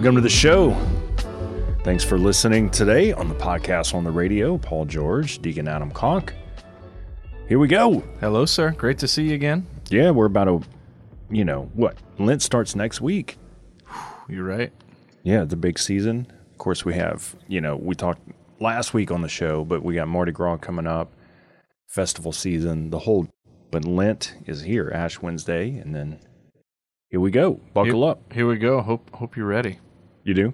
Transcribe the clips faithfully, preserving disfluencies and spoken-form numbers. Welcome to the show. Thanks for listening today on the podcast on the radio. Paul George, Deacon Adam Conk. Here we go. Hello, sir. Great to see you again. Yeah, we're about to, you know, what? Lent starts next week. You're right. Yeah, the big season. Of course, we have, you know, we talked last week on the show, but we got Mardi Gras coming up, festival season, the whole, but Lent is here, Ash Wednesday, and then here we go. Buckle here, up. Here we go. Hope hope you're ready. You do?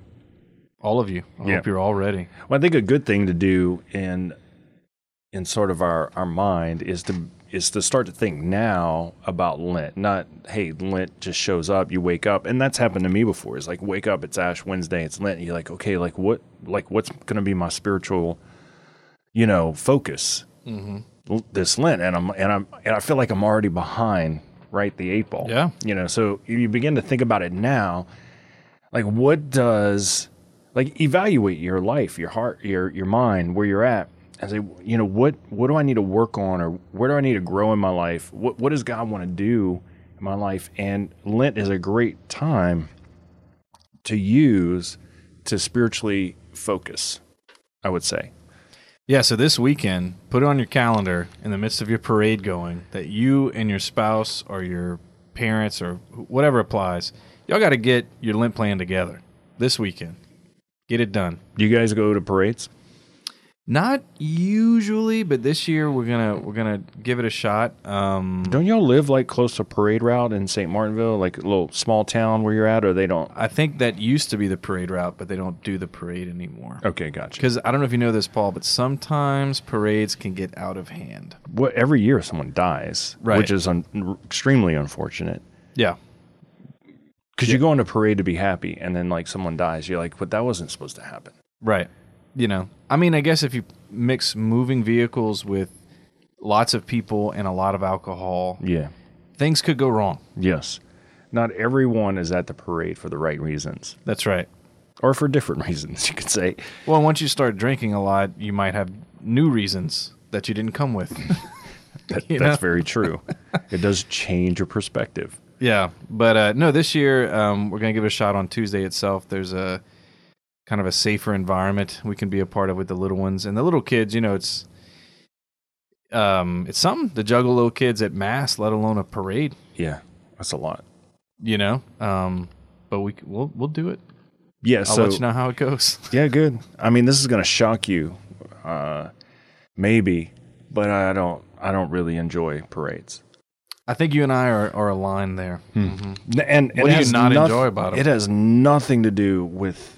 All of you. I yeah. hope you're all ready. Well, I think a good thing to do in in sort of our, our mind is to is to start to think now about Lent. Not, hey, Lent just shows up, you wake up, and that's happened to me before. It's like wake up, it's Ash Wednesday, it's Lent, and you're like, okay, like what like what's gonna be my spiritual, you know, focus mm-hmm. this Lent? And I'm and I'm and I feel like I'm already behind. Right, the eight ball. Yeah. You know, so you begin to think about it now, like what does, like evaluate your life, your heart, your your mind, where you're at, and say, you know, what what do I need to work on, or where do I need to grow in my life? What what does God want to do in my life? And Lent is a great time to use to spiritually focus, I would say. Yeah, so this weekend, put it on your calendar in the midst of your parade going that you and your spouse or your parents or whatever applies, y'all got to get your Lent plan together this weekend. Get it done. Do you guys go to parades? Not usually, but this year we're gonna we're gonna give it a shot. Um, don't y'all live like close to parade route in Saint Martinville, like a little small town where you're at, or they don't? I think that used to be the parade route, but they don't do the parade anymore. Okay, gotcha. Because I don't know if you know this, Paul, but sometimes parades can get out of hand. What every year someone dies, right? Which is un- extremely unfortunate. Yeah. Because yeah. you go on a parade to be happy, and then like someone dies, you're like, but that wasn't supposed to happen, right? You know, I mean, I guess if you mix moving vehicles with lots of people and a lot of alcohol, yeah, things could go wrong. Yes. Not everyone is at the parade for the right reasons. That's right. Or for different reasons, you could say. Well, once you start drinking a lot, you might have new reasons that you didn't come with. that, you know? That's very true. It does change your perspective. Yeah. But uh, no, this year um, we're going to give it a shot on Tuesday itself. There's a kind of a safer environment we can be a part of with the little ones. And the little kids, you know, it's um, it's something to juggle little kids at mass, let alone a parade. Yeah, that's a lot. You know, um, but we, we'll we'll do it. Yeah, I'll so, let you know how it goes. Yeah, good. I mean, this is going to shock you, uh, maybe, but I don't I don't really enjoy parades. I think you and I are, are aligned there. Hmm. Mm-hmm. And, and what do you not noth- enjoy about it? It has nothing to do with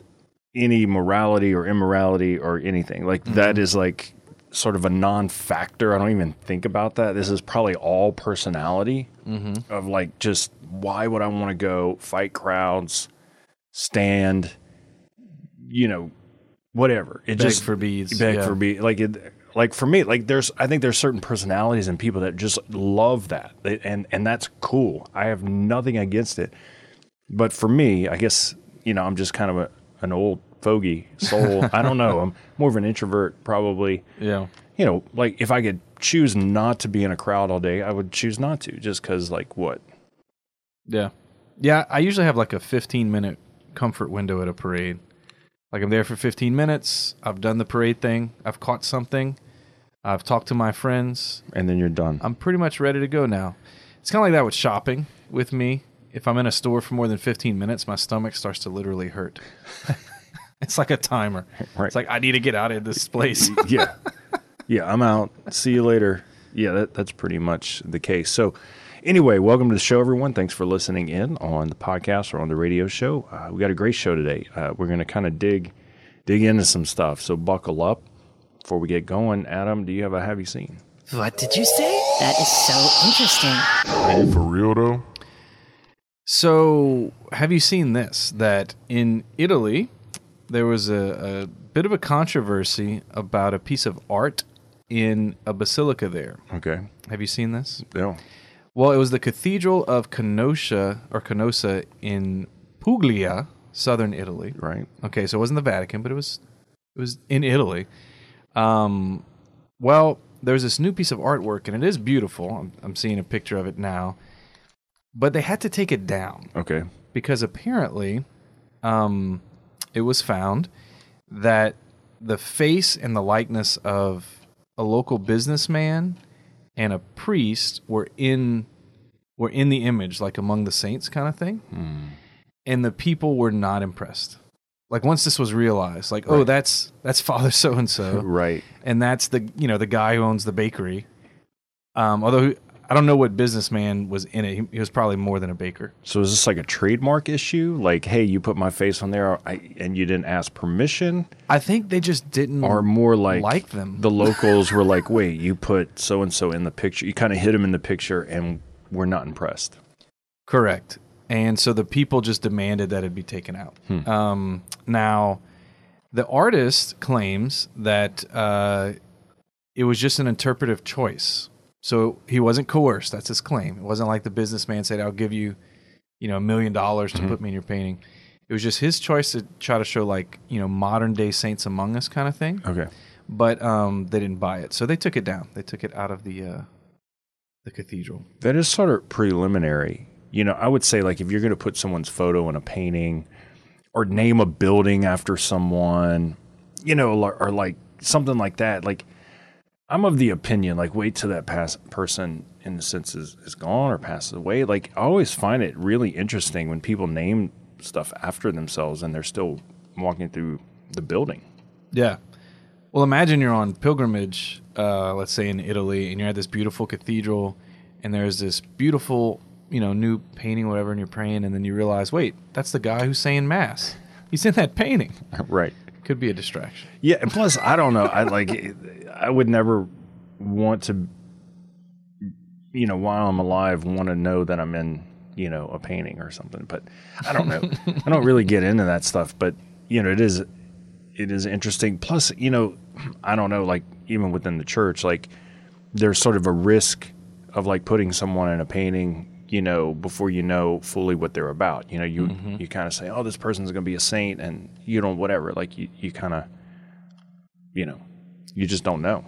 any morality or immorality or anything like mm-hmm. that is like sort of a non-factor. I don't even think about that. This is probably all personality mm-hmm. of like, just why would I want to go fight crowds, stand, you know, whatever. It beg just for beads, beg yeah. for beads. Like it, like for me, like there's, I think there's certain personalities and people that just love that. And, and that's cool. I have nothing against it, but for me, I guess, you know, I'm just kind of a, an old fogey soul. I don't know. I'm more of an introvert probably. Yeah. You know, like if I could choose not to be in a crowd all day, I would choose not to just because like what? Yeah. Yeah. I usually have like a fifteen minute comfort window at a parade. Like I'm there for fifteen minutes. I've done the parade thing. I've caught something. I've talked to my friends. And then you're done. I'm pretty much ready to go now. It's kind of like that with shopping with me. If I'm in a store for more than fifteen minutes, my stomach starts to literally hurt. It's like a timer. Right. It's like, I need to get out of this place. yeah. Yeah, I'm out. See you later. Yeah, that, that's pretty much the case. So anyway, welcome to the show, everyone. Thanks for listening in on the podcast or on the radio show. Uh, we got a great show today. Uh, we're going to kind of dig dig into some stuff. So buckle up. Before we get going, Adam, do you have a have you seen? What did you say? That is so interesting. Oh, for real, though? So, have you seen this? That in Italy, there was a, a bit of a controversy about a piece of art in a basilica there. Okay. Have you seen this? No. Well, it was the Cathedral of Canosa, or Canosa in Puglia, southern Italy. Right. Okay, so it wasn't the Vatican, but it was it was in Italy. Um, well, there's this new piece of artwork, and it is beautiful. I'm, I'm seeing a picture of it now. But they had to take it down. Okay. Because apparently um, it was found that the face and the likeness of a local businessman and a priest were in were in the image, like among the saints kind of thing. Hmm. And the people were not impressed. Like once this was realized, like, right. oh, that's that's Father so-and-so. Right. And that's the, you know, the guy who owns the bakery. Um, although I don't know what businessman was in it. He, he was probably more than a baker. So is this like a trademark issue? Like, hey, you put my face on there I, and you didn't ask permission? I think they just didn't or more like, like them. The locals were like, wait, you put so-and-so in the picture. You kind of hit him in the picture and we're not impressed. Correct. And so the people just demanded that it be taken out. Hmm. Um, now, the artist claims that uh, it was just an interpretive choice. So he wasn't coerced. That's his claim. It wasn't like the businessman said, I'll give you, you know, a million dollars to mm-hmm. put me in your painting. It was just his choice to try to show like, you know, modern day saints among us kind of thing. Okay. But um, they didn't buy it. So they took it down. They took it out of the uh, the cathedral. That is sort of preliminary. You know, I would say, like, if you're going to put someone's photo in a painting or name a building after someone, you know, or, or like something like that, like, I'm of the opinion, like, wait till that pass person, in the sense, is, is gone or passes away. Like, I always find it really interesting when people name stuff after themselves and they're still walking through the building. Yeah. Well, imagine you're on pilgrimage, uh, let's say in Italy, and you're at this beautiful cathedral, and there's this beautiful, you know, new painting, whatever, and you're praying, and then you realize, wait, that's the guy who's saying mass. He's in that painting. Right. Could be a distraction. Yeah, and plus, I don't know. I like, I would never want to, you know, while I'm alive, want to know that I'm in, you know, a painting or something. But I don't know. I don't really get into that stuff. But you know, it is, it is interesting. Plus, you know, I don't know. Like even within the church, like there's sort of a risk of like putting someone in a painting, you know, before you know fully what they're about. You know, you mm-hmm. you kind of say, oh, this person's going to be a saint, and you don't, whatever. Like, you, you kind of, you know, you just don't know.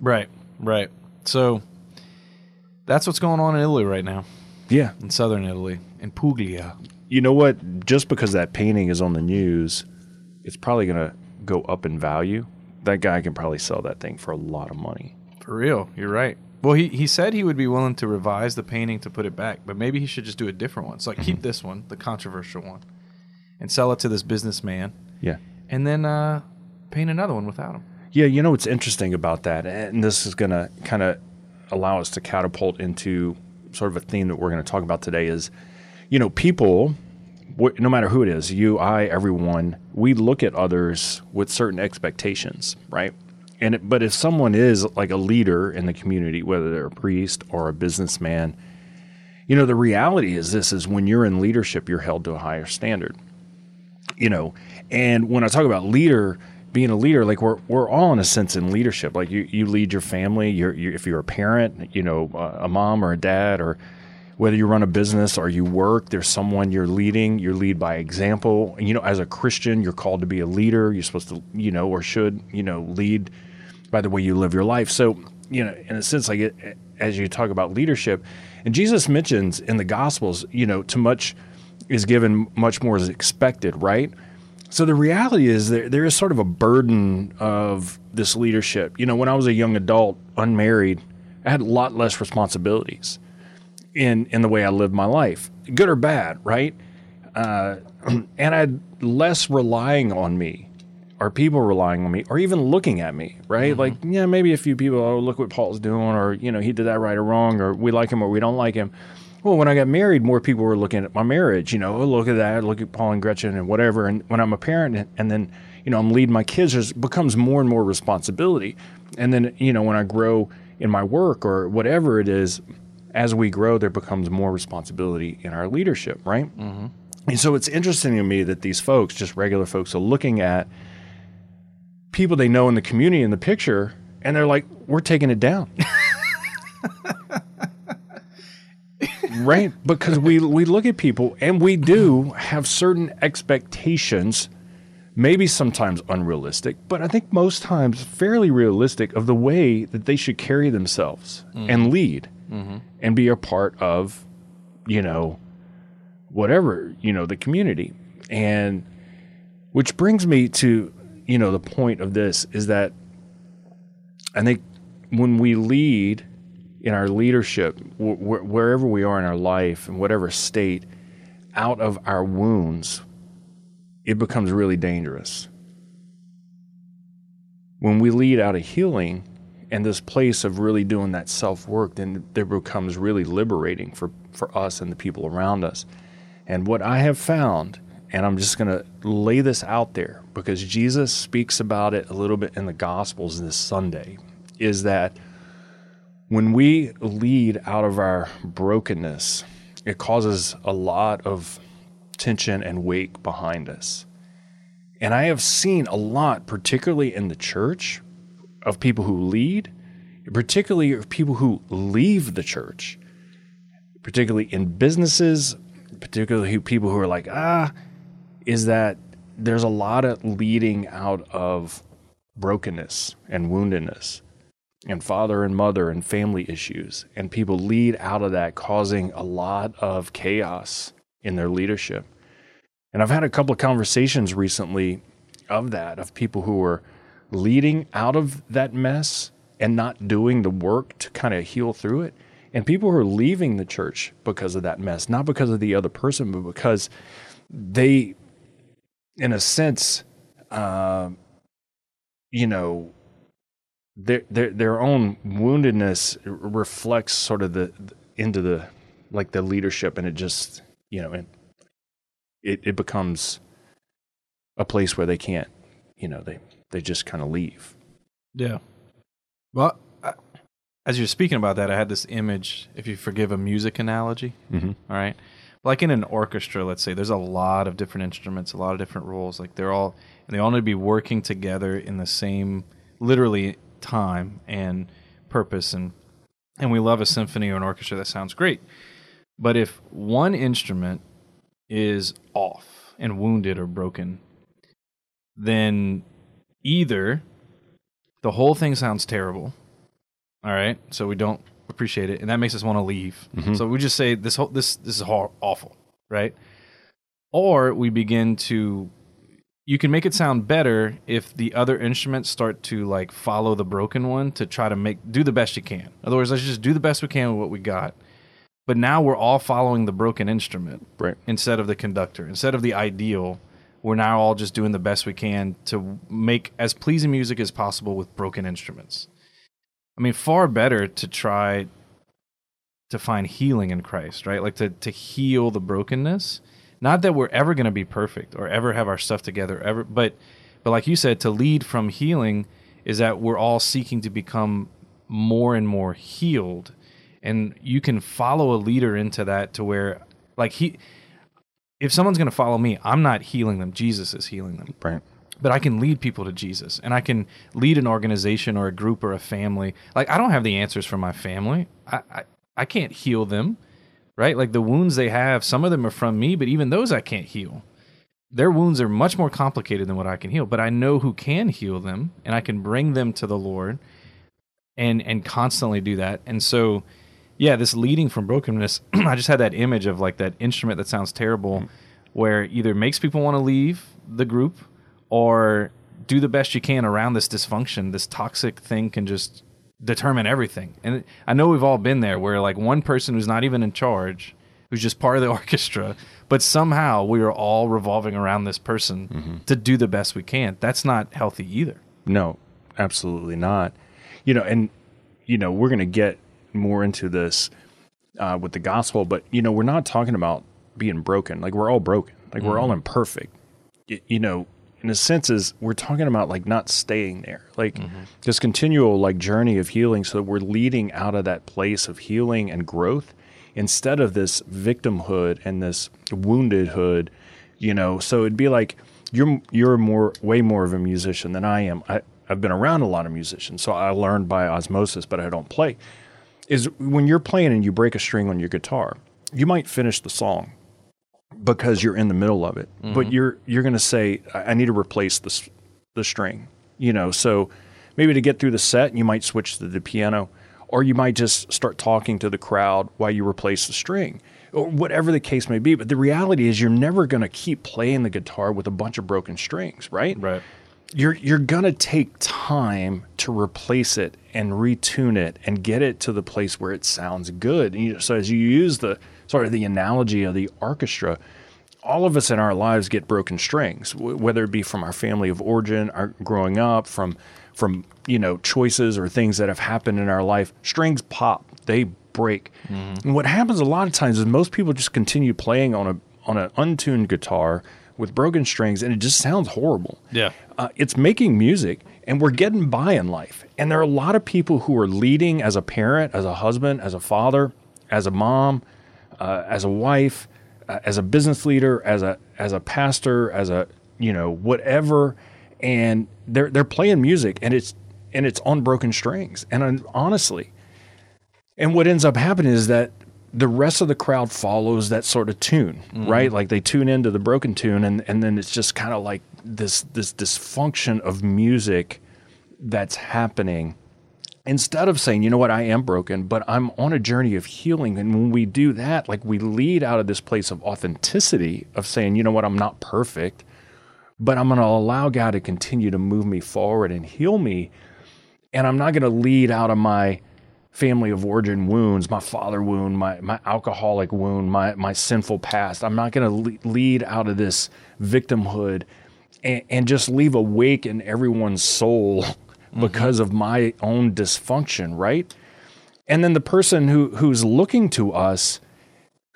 Right, right. So, that's what's going on in Italy right now. Yeah. In southern Italy, in Puglia. You know what? Just because that painting is on the news, it's probably going to go up in value. That guy can probably sell that thing for a lot of money. For real, you're right. Well, he, he said he would be willing to revise the painting to put it back, but maybe he should just do a different one. So like, mm-hmm. keep this one, the controversial one, and sell it to this businessman. Yeah. And then uh, paint another one without him. Yeah, you know what's interesting about that, and this is going to kind of allow us to catapult into sort of a theme that we're going to talk about today is, you know, people, wh- no matter who it is, you, I, everyone, we look at others with certain expectations, right? And it, but if someone is like a leader in the community, whether they're a priest or a businessman, you know, the reality is this is when you're in leadership, you're held to a higher standard, you know. And when I talk about leader, being a leader, like we're we're all in a sense in leadership. Like you, you lead your family. You're, you're, if you're a parent, you know, a mom or a dad, or whether you run a business or you work, there's someone you're leading. You lead by example. You know, as a Christian, you're called to be a leader. You're supposed to, you know, or should, you know, lead by the way you live your life. So, you know, in a sense, like it, as you talk about leadership, and Jesus mentions in the Gospels, you know, too much is given, much more is expected, right? So the reality is there there is sort of a burden of this leadership. You know, when I was a young adult, unmarried, I had a lot less responsibilities in in the way I lived my life, good or bad, right? Uh, and I had less relying on me, or people relying on me, or even looking at me, right? Mm-hmm. Like, yeah, maybe a few people, oh, look what Paul's doing, or, you know, he did that right or wrong, or we like him or we don't like him. Well, when I got married, more people were looking at my marriage, you know, oh, look at that, look at Paul and Gretchen and whatever. And when I'm a parent and then, you know, I'm leading my kids, there's becomes more and more responsibility. And then, you know, when I grow in my work or whatever it is, as we grow, there becomes more responsibility in our leadership, right? Mm-hmm. And so it's interesting to me that these folks, just regular folks, are looking at people they know in the community in the picture, and they're like, we're taking it down. Right? Because we, we look at people, and we do have certain expectations, maybe sometimes unrealistic, but I think most times fairly realistic, of the way that they should carry themselves mm-hmm. and lead. Mm-hmm. And be a part of, you know, whatever, you know, the community. And Which brings me to, you know, the point of this is that I think when we lead in our leadership, wh- wh- wherever we are in our life, in whatever state, out of our wounds, it becomes really dangerous. When we lead out of healing and this place of really doing that self-work, then it becomes really liberating for, for us and the people around us. And what I have found, and I'm just going to lay this out there because Jesus speaks about it a little bit in the Gospels this Sunday, is that when we lead out of our brokenness, it causes a lot of tension and weight behind us. And I have seen a lot, particularly in the church, of people who lead, particularly of people who leave the church, particularly in businesses, particularly people who are like, ah, is that there's a lot of leading out of brokenness and woundedness and father and mother and family issues. And people lead out of that, causing a lot of chaos in their leadership. And I've had a couple of conversations recently of that, of people who are leading out of that mess and not doing the work to kind of heal through it. And people who are leaving the church because of that mess, not because of the other person, but because they, in a sense, uh, you know, their, their their own woundedness reflects sort of the into the, like the leadership, and it just, you know, it it, it becomes a place where they can't, you know, they, they just kind of leave. Yeah. Well, I, as you're speaking about that, I had this image, if you forgive a music analogy, mm-hmm. all right? Like in an orchestra, let's say, there's a lot of different instruments, a lot of different roles. Like they're all, and they all need to be working together in the same, literally, time and purpose. And, and we love a symphony or an orchestra. That sounds great. But if one instrument is off and wounded or broken, then either the whole thing sounds terrible, all right? So we don't appreciate it, and that makes us want to leave. Mm-hmm. So we just say this whole this this is awful, right? Or we begin to, you can make it sound better if the other instruments start to like follow the broken one to try to make do the best you can. Otherwise, let's just do the best we can with what we got. But now we're all following the broken instrument, right, instead of the conductor, instead of the ideal. We're now all just doing the best we can to make as pleasing music as possible with broken instruments. I mean, far better to try to find healing in Christ, right? Like to, to heal the brokenness. Not that we're ever going to be perfect or ever have our stuff together, ever, but but like you said, to lead from healing is that we're all seeking to become more and more healed. And you can follow a leader into that to where, like he, if someone's going to follow me, I'm not healing them. Jesus is healing them. Right. But I can lead people to Jesus, and I can lead an organization or a group or a family. Like, I don't have the answers for my family. I, I, I can't heal them, right? Like, the wounds they have, some of them are from me, but even those I can't heal. Their wounds are much more complicated than what I can heal, but I know who can heal them, and I can bring them to the Lord and, and constantly do that. And so, yeah, this leading from brokenness, I just had that image of, like, that instrument that sounds terrible, mm-hmm. where either makes people want to leave the group, or do the best you can around this dysfunction. This toxic thing can just determine everything. And I know we've all been there where like one person who's not even in charge, who's just part of the orchestra, but somehow we are all revolving around this person mm-hmm. to do the best we can. That's not healthy either. No, absolutely not. You know, and, you know, we're going to get more into this uh, with the gospel, but, you know, we're not talking about being broken. Like we're all broken. Like mm-hmm. we're all imperfect, y- you know, in a sense is we're talking about like not staying there, like mm-hmm. this continual like journey of healing so that we're leading out of that place of healing and growth instead of this victimhood and this woundedhood, you know, so it'd be like, you're, you're more, way more of a musician than I am. I, I've been around a lot of musicians, so I learned by osmosis, but I don't play. Is when you're playing and you break a string on your guitar, you might finish the song, because you're in the middle of it, mm-hmm. but you're you're going to say, I need to replace this the string, you know. So maybe to get through the set, you might switch to the piano, Or you might just start talking to the crowd while you replace the string, or whatever the case may be. But the reality is you're never going to keep playing the guitar with a bunch of broken strings, right? Right. You're you're going to take time to replace it and retune it and get it to the place where it sounds good. And you, so as you use the sort of the analogy of the orchestra, all of us in our lives get broken strings, w- whether it be from our family of origin, our growing up, from from you know choices or things that have happened in our life. Strings pop, they break. Mm-hmm. And what happens a lot of times is most people just continue playing on a on an untuned guitar with broken strings, and it just sounds horrible. Yeah, uh, it's making music, and we're getting by in life. And there are a lot of people who are leading as a parent, as a husband, as a father, as a mom, uh, as a wife, uh, as a business leader, as a as a pastor, as a you know whatever. And they're they're playing music, and it's and it's on broken strings. And I'm, honestly, and what ends up happening is that the rest of the crowd follows that sort of tune, mm-hmm. right? Like they tune into the broken tune, and, and then it's just kind of like this this dysfunction of music that's happening. Instead of saying, you know what, I am broken, but I'm on a journey of healing. And when we do that, like we lead out of this place of authenticity of saying, you know what, I'm not perfect, but I'm going to allow God to continue to move me forward and heal me. And I'm not going to lead out of my family of origin wounds, my father wound, my my alcoholic wound, my my sinful past. I'm not going to lead out of this victimhood and, and just leave a wake in everyone's soul mm-hmm. because of my own dysfunction, right? And then the person who who's looking to us,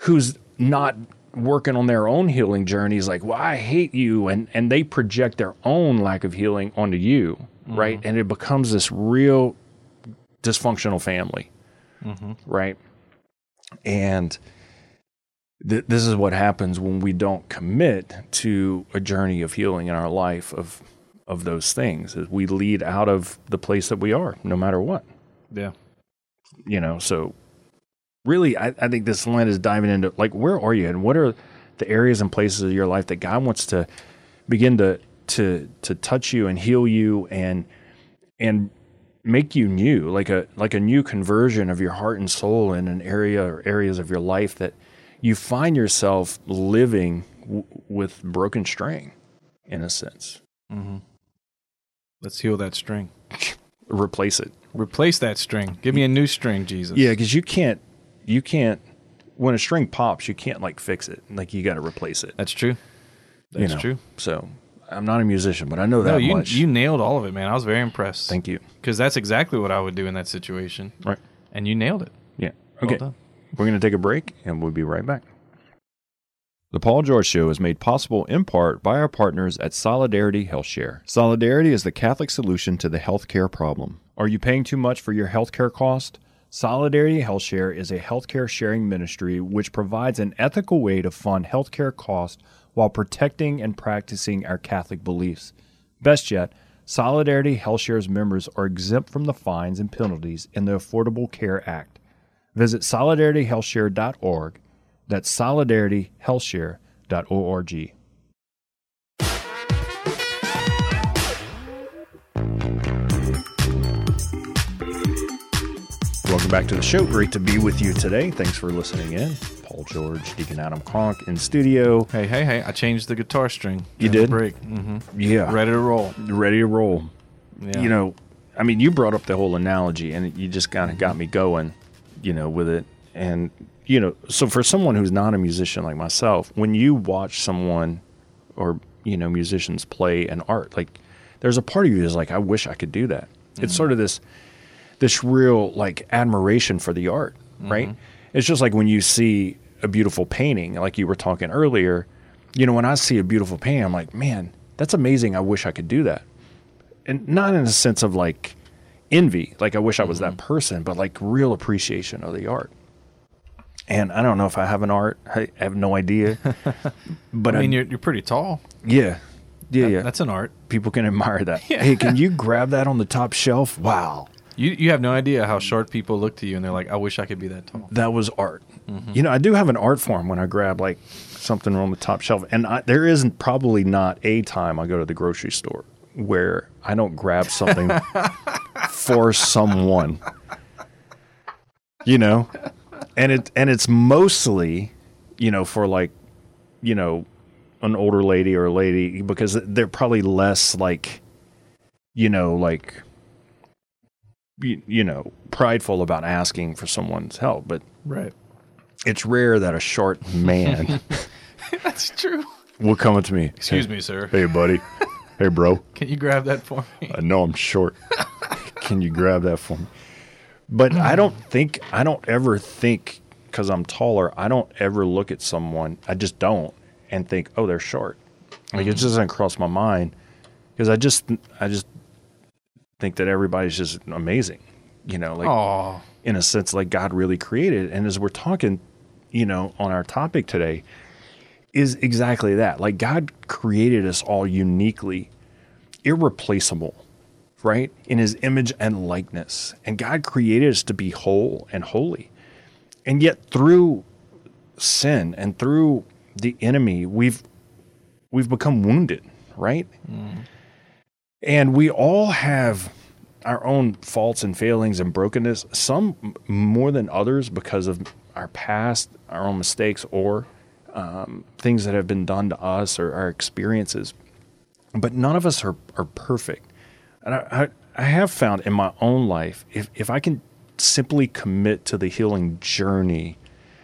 who's not working on their own healing journey is like, well, I hate you. And, and they project their own lack of healing onto you, mm-hmm. right? And it becomes this real dysfunctional family, mm-hmm. right? And th- this is what happens when we don't commit to a journey of healing in our life of of those things, is we lead out of the place that we are, no matter what. Yeah. You know, so really, I, I think this line is diving into, like, where are you and what are the areas and places of your life that God wants to begin to to to touch you and heal you and and make you new, like a like a new conversion of your heart and soul in an area or areas of your life that you find yourself living w- with broken string, in a sense. Mm-hmm. Let's heal that string. Replace it. Replace that string. Give me a new string, Jesus. Yeah, because you can't, you can't, when a string pops, you can't like fix it. Like you got to replace it. That's true. That's you know, true. So I'm not a musician, but I know that no, you, much. You nailed all of it, man. I was very impressed. Thank you. Because that's exactly what I would do in that situation. Right. And you nailed it. Yeah. Okay. Well done. We're going to take a break, and we'll be right back. The Paul George Show is made possible in part by our partners at Solidarity Health Share. Solidarity is the Catholic solution to the healthcare problem. Are you paying too much for your healthcare cost? Solidarity HealthShare is a healthcare sharing ministry which provides an ethical way to fund healthcare costs while protecting and practicing our Catholic beliefs. Best yet, Solidarity HealthShare's members are exempt from the fines and penalties in the Affordable Care Act. Visit Solidarity Health Share dot org. That's Solidarity Health Share dot org. Welcome back to the show. Great to be with you today. Thanks for listening in. Paul George, Deacon Adam Conk in studio. Hey, hey, hey. I changed the guitar string. You did? Break. Mm-hmm. Yeah. Ready to roll. Ready to roll. Yeah. You know, I mean, you brought up the whole analogy, and you just kind of got me going, you know, with it. And, you know, so for someone who's not a musician like myself, when you watch someone or, you know, musicians play an art, like there's a part of you that's like, I wish I could do that. Mm-hmm. It's sort of this this real like admiration for the art, right? Mm-hmm. It's just like when you see a beautiful painting, like you were talking earlier, you know, when I see a beautiful painting, I'm like, man, that's amazing. I wish I could do that. And not in a sense of like envy, like I wish I was mm-hmm. that person, but like real appreciation of the art. And I don't know if I have an art. I have no idea. But I mean, I, you're, you're pretty tall. Yeah. Yeah, that, yeah. That's an art. People can admire that. Yeah. Hey, can you grab that on the top shelf? Wow. You you have no idea how short people look to you, and they're like, I wish I could be that tall. That was art. Mm-hmm. You know, I do have an art form when I grab, like, something on the top shelf. And I, there isn't probably not a time I go to the grocery store where I don't grab something for someone. you know, and it and it's mostly, you know, for like, you know, an older lady or a lady, because they're probably less like, you know, like, you, you know, prideful about asking for someone's help. But right, it's rare that a short man. That's true. Will come up to me. Excuse hey, me, sir. Hey, buddy. Hey, bro. Can you grab that for me? I know I'm short. Can you grab that for me? But I don't think, I don't ever think, because I'm taller, I don't ever look at someone, I just don't, and think, oh, they're short. Like, mm-hmm. It just doesn't cross my mind, because I just, I just think that everybody's just amazing, you know, like, aww. In a sense, like God really created. And as we're talking, you know, on our topic today, is exactly that. Like, God created us all uniquely, irreplaceable, right? In his image and likeness. And God created us to be whole and holy. And yet through sin and through the enemy, we've we've become wounded, right? Mm. And we all have our own faults and failings and brokenness, some more than others because of our past, our own mistakes, or Um, things that have been done to us or our experiences, but none of us are, are perfect. And I, I, I have found in my own life, if, if I can simply commit to the healing journey,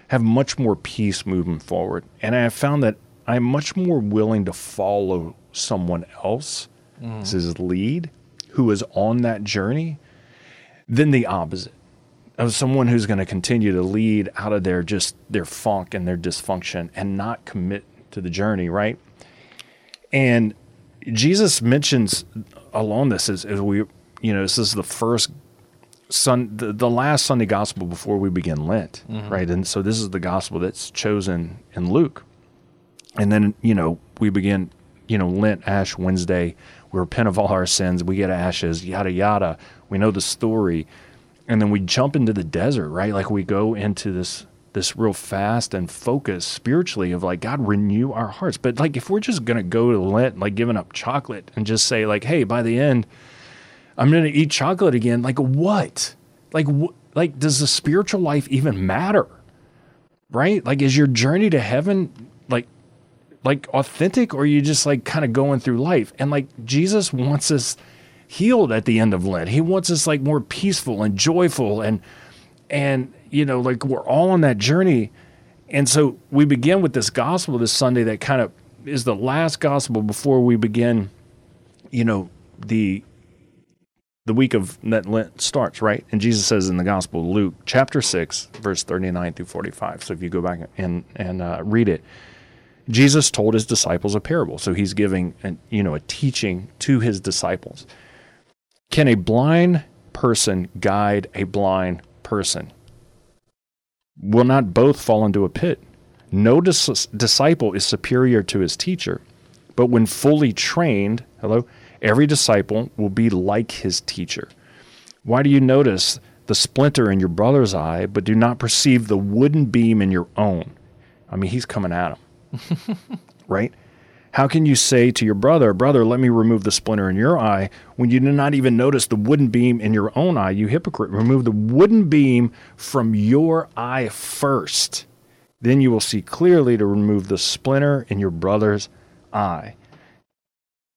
have much more peace moving forward. And I have found that I'm much more willing to follow someone else, mm. as his lead, who is on that journey, than the opposite. Of someone who's going to continue to lead out of their just their funk and their dysfunction and not commit to the journey, right? And Jesus mentions along this as, as we, you know, this is the first sun, the, the last Sunday gospel before we begin Lent, mm-hmm. right? And so this is the gospel that's chosen in Luke, and then you know we begin, you know, Lent, Ash Wednesday. We repent of all our sins. We get ashes, yada yada. We know the story. And then we jump into the desert, right? Like we go into this this real fast and focus spiritually of like, God, renew our hearts. But like if we're just going to go to Lent, like giving up chocolate and just say like, hey, by the end, I'm going to eat chocolate again. Like what? Like wh- like does the spiritual life even matter, right? Like is your journey to heaven like like authentic, or are you just like kind of going through life? And like Jesus wants us healed at the end of Lent. He wants us like more peaceful and joyful, and and you know, like we're all on that journey. And so we begin with this gospel this Sunday that kind of is the last gospel before we begin, you know, the the week of that Lent starts, right? And Jesus says in the gospel, Luke chapter six, verse thirty-nine through forty-five. So if you go back and and uh, read it, Jesus told his disciples a parable. So he's giving an, you know, a teaching to his disciples. Can a blind person guide a blind person? Will not both fall into a pit? No dis- disciple is superior to his teacher, but when fully trained, hello, every disciple will be like his teacher. Why do you notice the splinter in your brother's eye, but do not perceive the wooden beam in your own? I mean, he's coming at him, right? How can you say to your brother, brother, let me remove the splinter in your eye, when you do not even notice the wooden beam in your own eye, you hypocrite? Remove the wooden beam from your eye first. Then you will see clearly to remove the splinter in your brother's eye.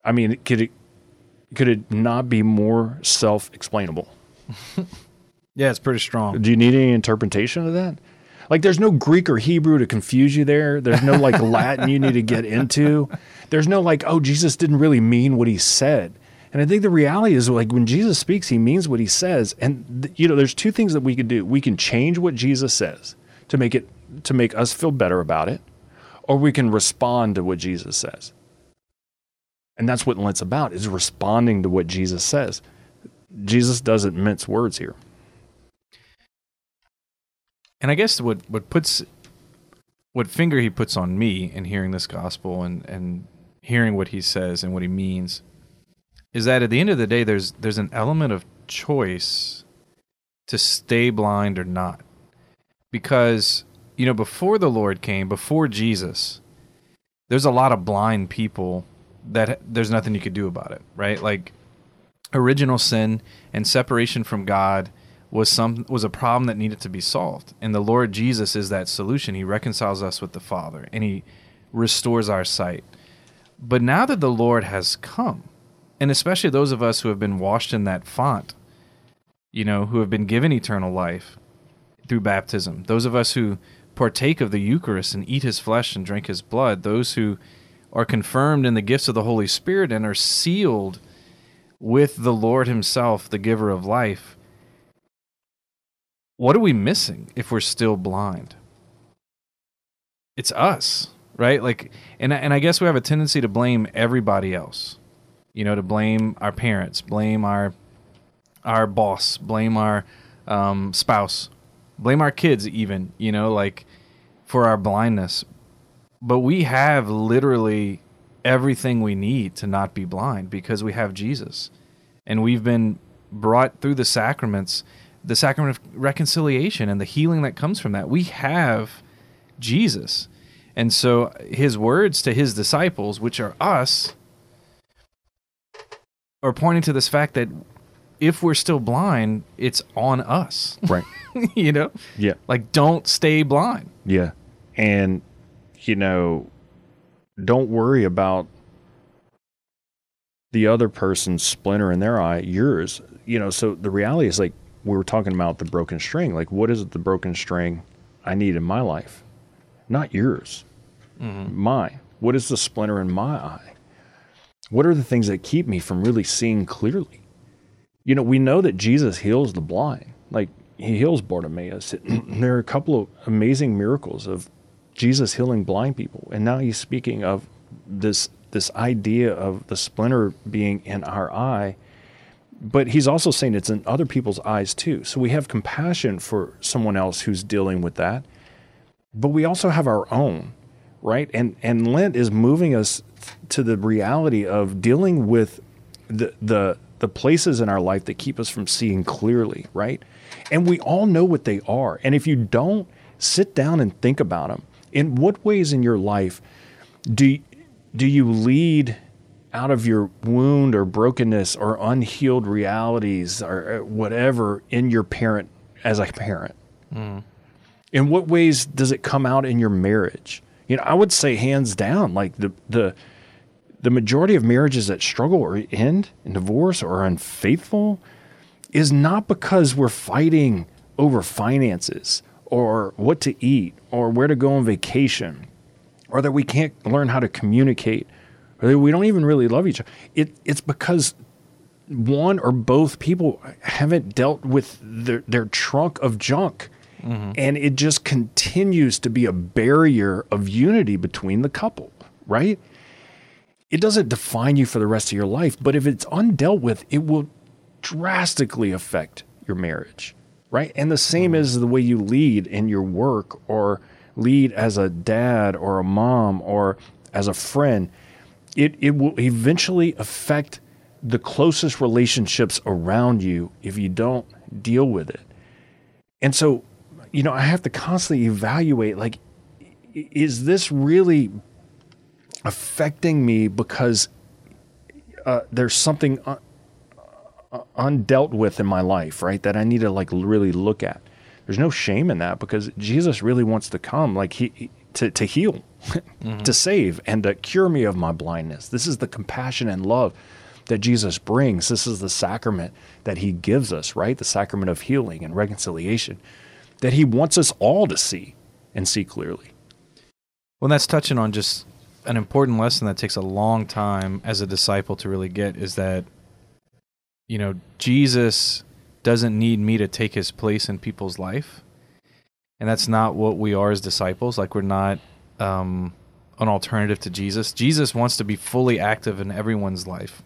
I mean, could it, could it not be more self-explainable? Yeah, it's pretty strong. Do you need any interpretation of that? Like, there's no Greek or Hebrew to confuse you there. There's no, like, Latin you need to get into. There's no, like, oh, Jesus didn't really mean what he said. And I think the reality is, like, when Jesus speaks, he means what he says. And, th- you know, there's two things that we can do. We can change what Jesus says to make it to make us feel better about it, or we can respond to what Jesus says. And that's what Lent's about, is responding to what Jesus says. Jesus doesn't mince words here. And I guess what, what puts what finger he puts on me in hearing this gospel and, and hearing what he says and what he means is that at the end of the day, there's there's an element of choice to stay blind or not. Because, you know, before the Lord came, before Jesus, there's a lot of blind people that there's nothing you could do about it, right? Like original sin and separation from God was some was a problem that needed to be solved. And the Lord Jesus is that solution. He reconciles us with the Father, and he restores our sight. But now that the Lord has come, and especially those of us who have been washed in that font, you know, who have been given eternal life through baptism, those of us who partake of the Eucharist and eat his flesh and drink his blood, those who are confirmed in the gifts of the Holy Spirit and are sealed with the Lord himself, the giver of life, what are we missing if we're still blind? It's us, right? Like, and, and I guess we have a tendency to blame everybody else, you know, to blame our parents, blame our our boss, blame our um, spouse, blame our kids even, you know, like for our blindness. But we have literally everything we need to not be blind because we have Jesus. And we've been brought through the sacraments, the sacrament of reconciliation and the healing that comes from that. We have Jesus. And so his words to his disciples, which are us, are pointing to this fact that if we're still blind, it's on us. Right. You know? Yeah. Like, don't stay blind. Yeah. And, you know, don't worry about the other person's splinter in their eye, yours. You know, so the reality is, like, we were talking about the broken string. Like, what is it the broken string I need in my life? Not yours. Mm-hmm. Mine. What is the splinter in my eye? What are the things that keep me from really seeing clearly? You know, we know that Jesus heals the blind. Like, he heals Bartimaeus. There are a couple of amazing miracles of Jesus healing blind people. And now he's speaking of this this idea of the splinter being in our eye. But he's also saying it's in other people's eyes too. So we have compassion for someone else who's dealing with that. But we also have our own, right? And and Lent is moving us to the reality of dealing with the the the places in our life that keep us from seeing clearly, right? And we all know what they are. And if you don't, sit down and think about them. In what ways in your life do, do you lead out of your wound or brokenness or unhealed realities or whatever in your parent as a parent? Mm. In what ways does it come out in your marriage? You know, I would say hands down, like the, the, The majority of marriages that struggle or end in divorce or are unfaithful is not because we're fighting over finances or what to eat or where to go on vacation or that we can't learn how to communicate or that we don't even really love each other. It, it's because one or both people haven't dealt with their, their trunk of junk. Mm-hmm. And it just continues to be a barrier of unity between the couple, right? It doesn't define you for the rest of your life, but if it's undealt with, it will drastically affect your marriage, right? And the same mm. is the way you lead in your work or lead as a dad or a mom or as a friend. It it will eventually affect the closest relationships around you if you don't deal with it. And so, you know, I have to constantly evaluate, like, is this really affecting me because uh, there's something un- undealt with in my life, right? That I need to like really look at. There's no shame in that because Jesus really wants to come, like he to to heal, mm-hmm. to save, and to cure me of my blindness. This is the compassion and love that Jesus brings. This is the sacrament that he gives us, right? The sacrament of healing and reconciliation that he wants us all to see and see clearly. Well, that's touching on just an important lesson that takes a long time as a disciple to really get is that, you know, Jesus doesn't need me to take his place in people's life. And that's not what we are as disciples. Like, we're not um, an alternative to Jesus. Jesus wants to be fully active in everyone's life.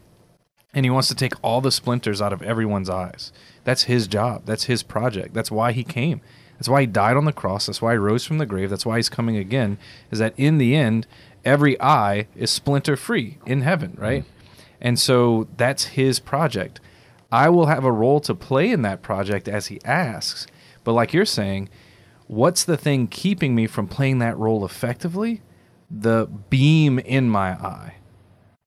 And he wants to take all the splinters out of everyone's eyes. That's his job. That's his project. That's why he came. That's why he died on the cross. That's why he rose from the grave. That's why he's coming again, is that in the end, every eye is splinter free in heaven, right? And so that's his project. I will have a role to play in that project as he asks. But like you're saying, what's the thing keeping me from playing that role effectively? The beam in my eye,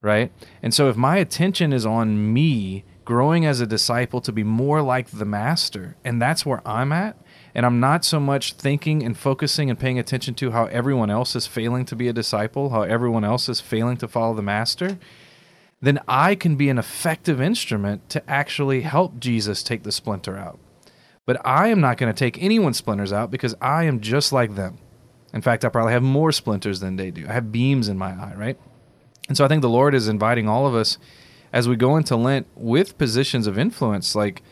right? And so if my attention is on me growing as a disciple to be more like the master. And that's where I'm at. And I'm not so much thinking and focusing and paying attention to how everyone else is failing to be a disciple, how everyone else is failing to follow the master. Then I can be an effective instrument to actually help Jesus take the splinter out. But I am not going to take anyone's splinters out because I am just like them. In fact, I probably have more splinters than they do. I have beams in my eye, right? And so I think the Lord is inviting all of us as we go into Lent with positions of influence like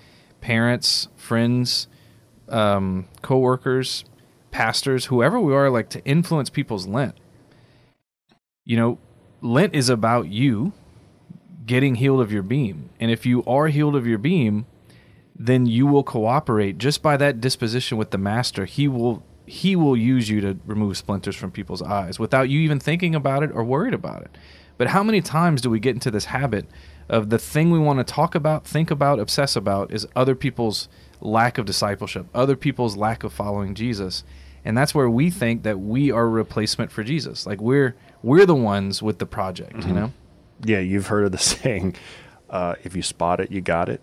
parents, friends, um, co-workers, pastors, whoever we are, like to influence people's Lent. You know, Lent is about you getting healed of your beam. And if you are healed of your beam, then you will cooperate just by that disposition with the master. He will he will use you to remove splinters from people's eyes without you even thinking about it or worried about it. But how many times do we get into this habit of the thing we want to talk about, think about, obsess about is other people's lack of discipleship, other people's lack of following Jesus. And that's where we think that we are a replacement for Jesus. Like we're we're the ones with the project, mm-hmm. you know? Yeah, you've heard of the saying, uh, if you spot it, you got it.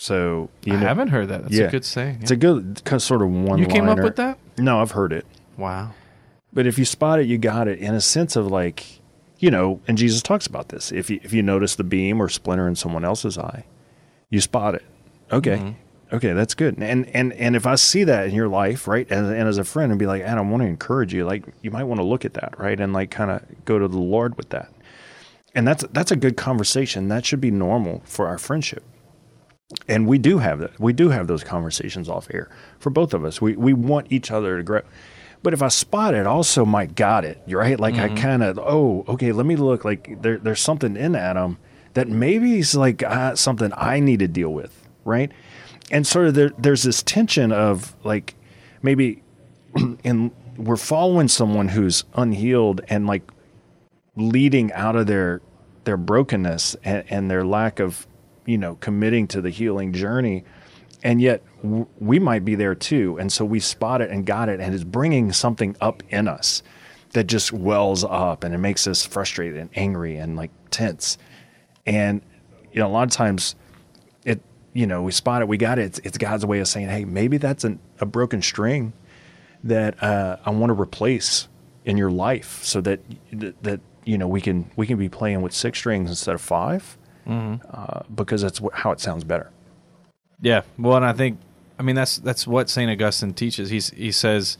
So you know, I haven't heard that. That's yeah. a good saying. Yeah. It's a good kind of sort of one-liner. You came up with that? No, I've heard it. Wow. But if you spot it, you got it. In a sense of like, you know, and Jesus talks about this. If you, if you notice the beam or splinter in someone else's eye, you spot it. Okay. Mm-hmm. Okay, that's good. And and and if I see that in your life, right, and, and as a friend and be like, Adam, I want to encourage you. Like, you might want to look at that, right, and like kind of go to the Lord with that. And that's that's a good conversation. That should be normal for our friendship. And we do have that. We do have those conversations off air for both of us. We we want each other to grow. But if I spot it, also might got it, right? Like mm-hmm. I kind of, oh, okay, let me look. Like there, there's something in Adam that maybe is like uh, something I need to deal with, right? And sort of there, there's this tension of like maybe in, we're following someone who's unhealed and like leading out of their their brokenness and, and their lack of, you know, committing to the healing journey. And yet w- we might be there too. And so we spot it and got it, and it's bringing something up in us that just wells up and it makes us frustrated and angry and like tense. And, you know, a lot of times it, you know, we spot it, we got it. It's, it's God's way of saying, hey, maybe that's an, a broken string that uh, I want to replace in your life so that, that, that you know, we can we can be playing with six strings instead of five, mm-hmm. uh, because that's wh- how it sounds better. Yeah, well, and I think, I mean, that's that's what Saint Augustine teaches. He's, he says,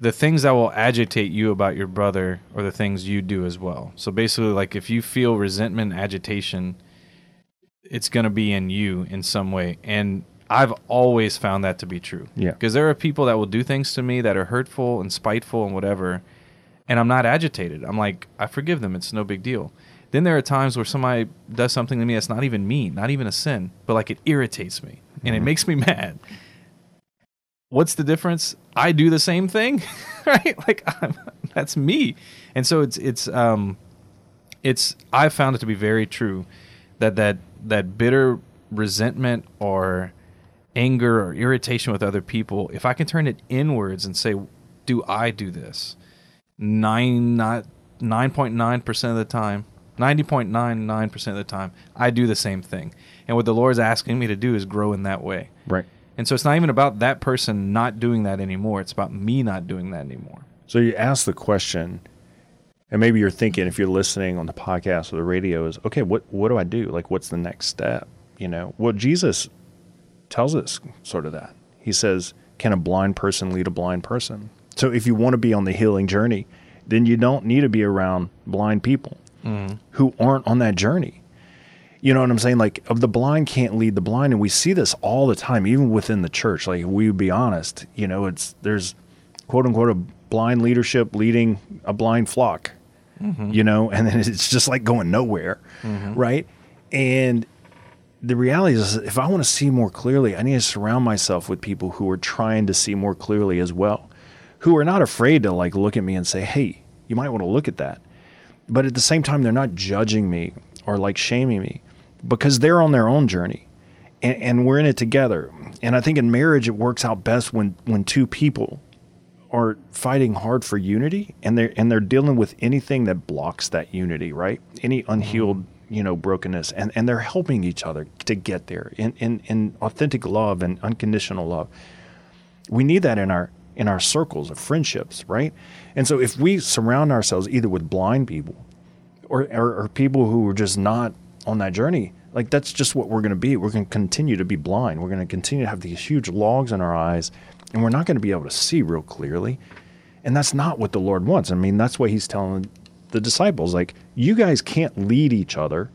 the things that will agitate you about your brother are the things you do as well. So basically, like, if you feel resentment, agitation, it's going to be in you in some way. And I've always found that to be true. Yeah. Because there are people that will do things to me that are hurtful and spiteful and whatever, and I'm not agitated. I'm like, I forgive them. It's no big deal. Then there are times where somebody does something to me that's not even mean, not even a sin, but like it irritates me and mm-hmm. it makes me mad. What's the difference? I do the same thing, right? Like I'm, that's me. And so it's, it's, um, it's, I found it to be very true that, that, that bitter resentment or anger or irritation with other people, if I can turn it inwards and say, do I do this? Nine, not nine point nine percent of the time, ninety point nine nine percent of the time, I do the same thing. And what the Lord's asking me to do is grow in that way. Right. And so it's not even about that person not doing that anymore. It's about me not doing that anymore. So you ask the question, and maybe you're thinking, if you're listening on the podcast or the radio, is, okay, what, what do I do? Like, what's the next step? You know, well, Jesus tells us sort of that. He says, can a blind person lead a blind person? So if you want to be on the healing journey, then you don't need to be around blind people mm. who aren't on that journey. You know what I'm saying? Like, of the blind can't lead the blind. And we see this all the time, even within the church. Like, we would be honest, you know, it's, there's quote unquote a blind leadership leading a blind flock, mm-hmm. you know, and then it's just like going nowhere. Mm-hmm. Right. And the reality is, if I want to see more clearly, I need to surround myself with people who are trying to see more clearly as well, who are not afraid to like look at me and say, hey, you might want to look at that. But at the same time, they're not judging me or like shaming me because they're on their own journey and, and we're in it together. And I think in marriage, it works out best when, when two people are fighting hard for unity and they're, and they're dealing with anything that blocks that unity, right? Any unhealed you know, brokenness, and, and they're helping each other to get there in, in, in authentic love and unconditional love. We need that in our in our circles of friendships, right? And so if we surround ourselves either with blind people or, or, or people who are just not on that journey, like that's just what we're going to be. We're going to continue to be blind. We're going to continue to have these huge logs in our eyes, and we're not going to be able to see real clearly. And that's not what the Lord wants. I mean, that's why he's telling the disciples, like, you guys can't lead each other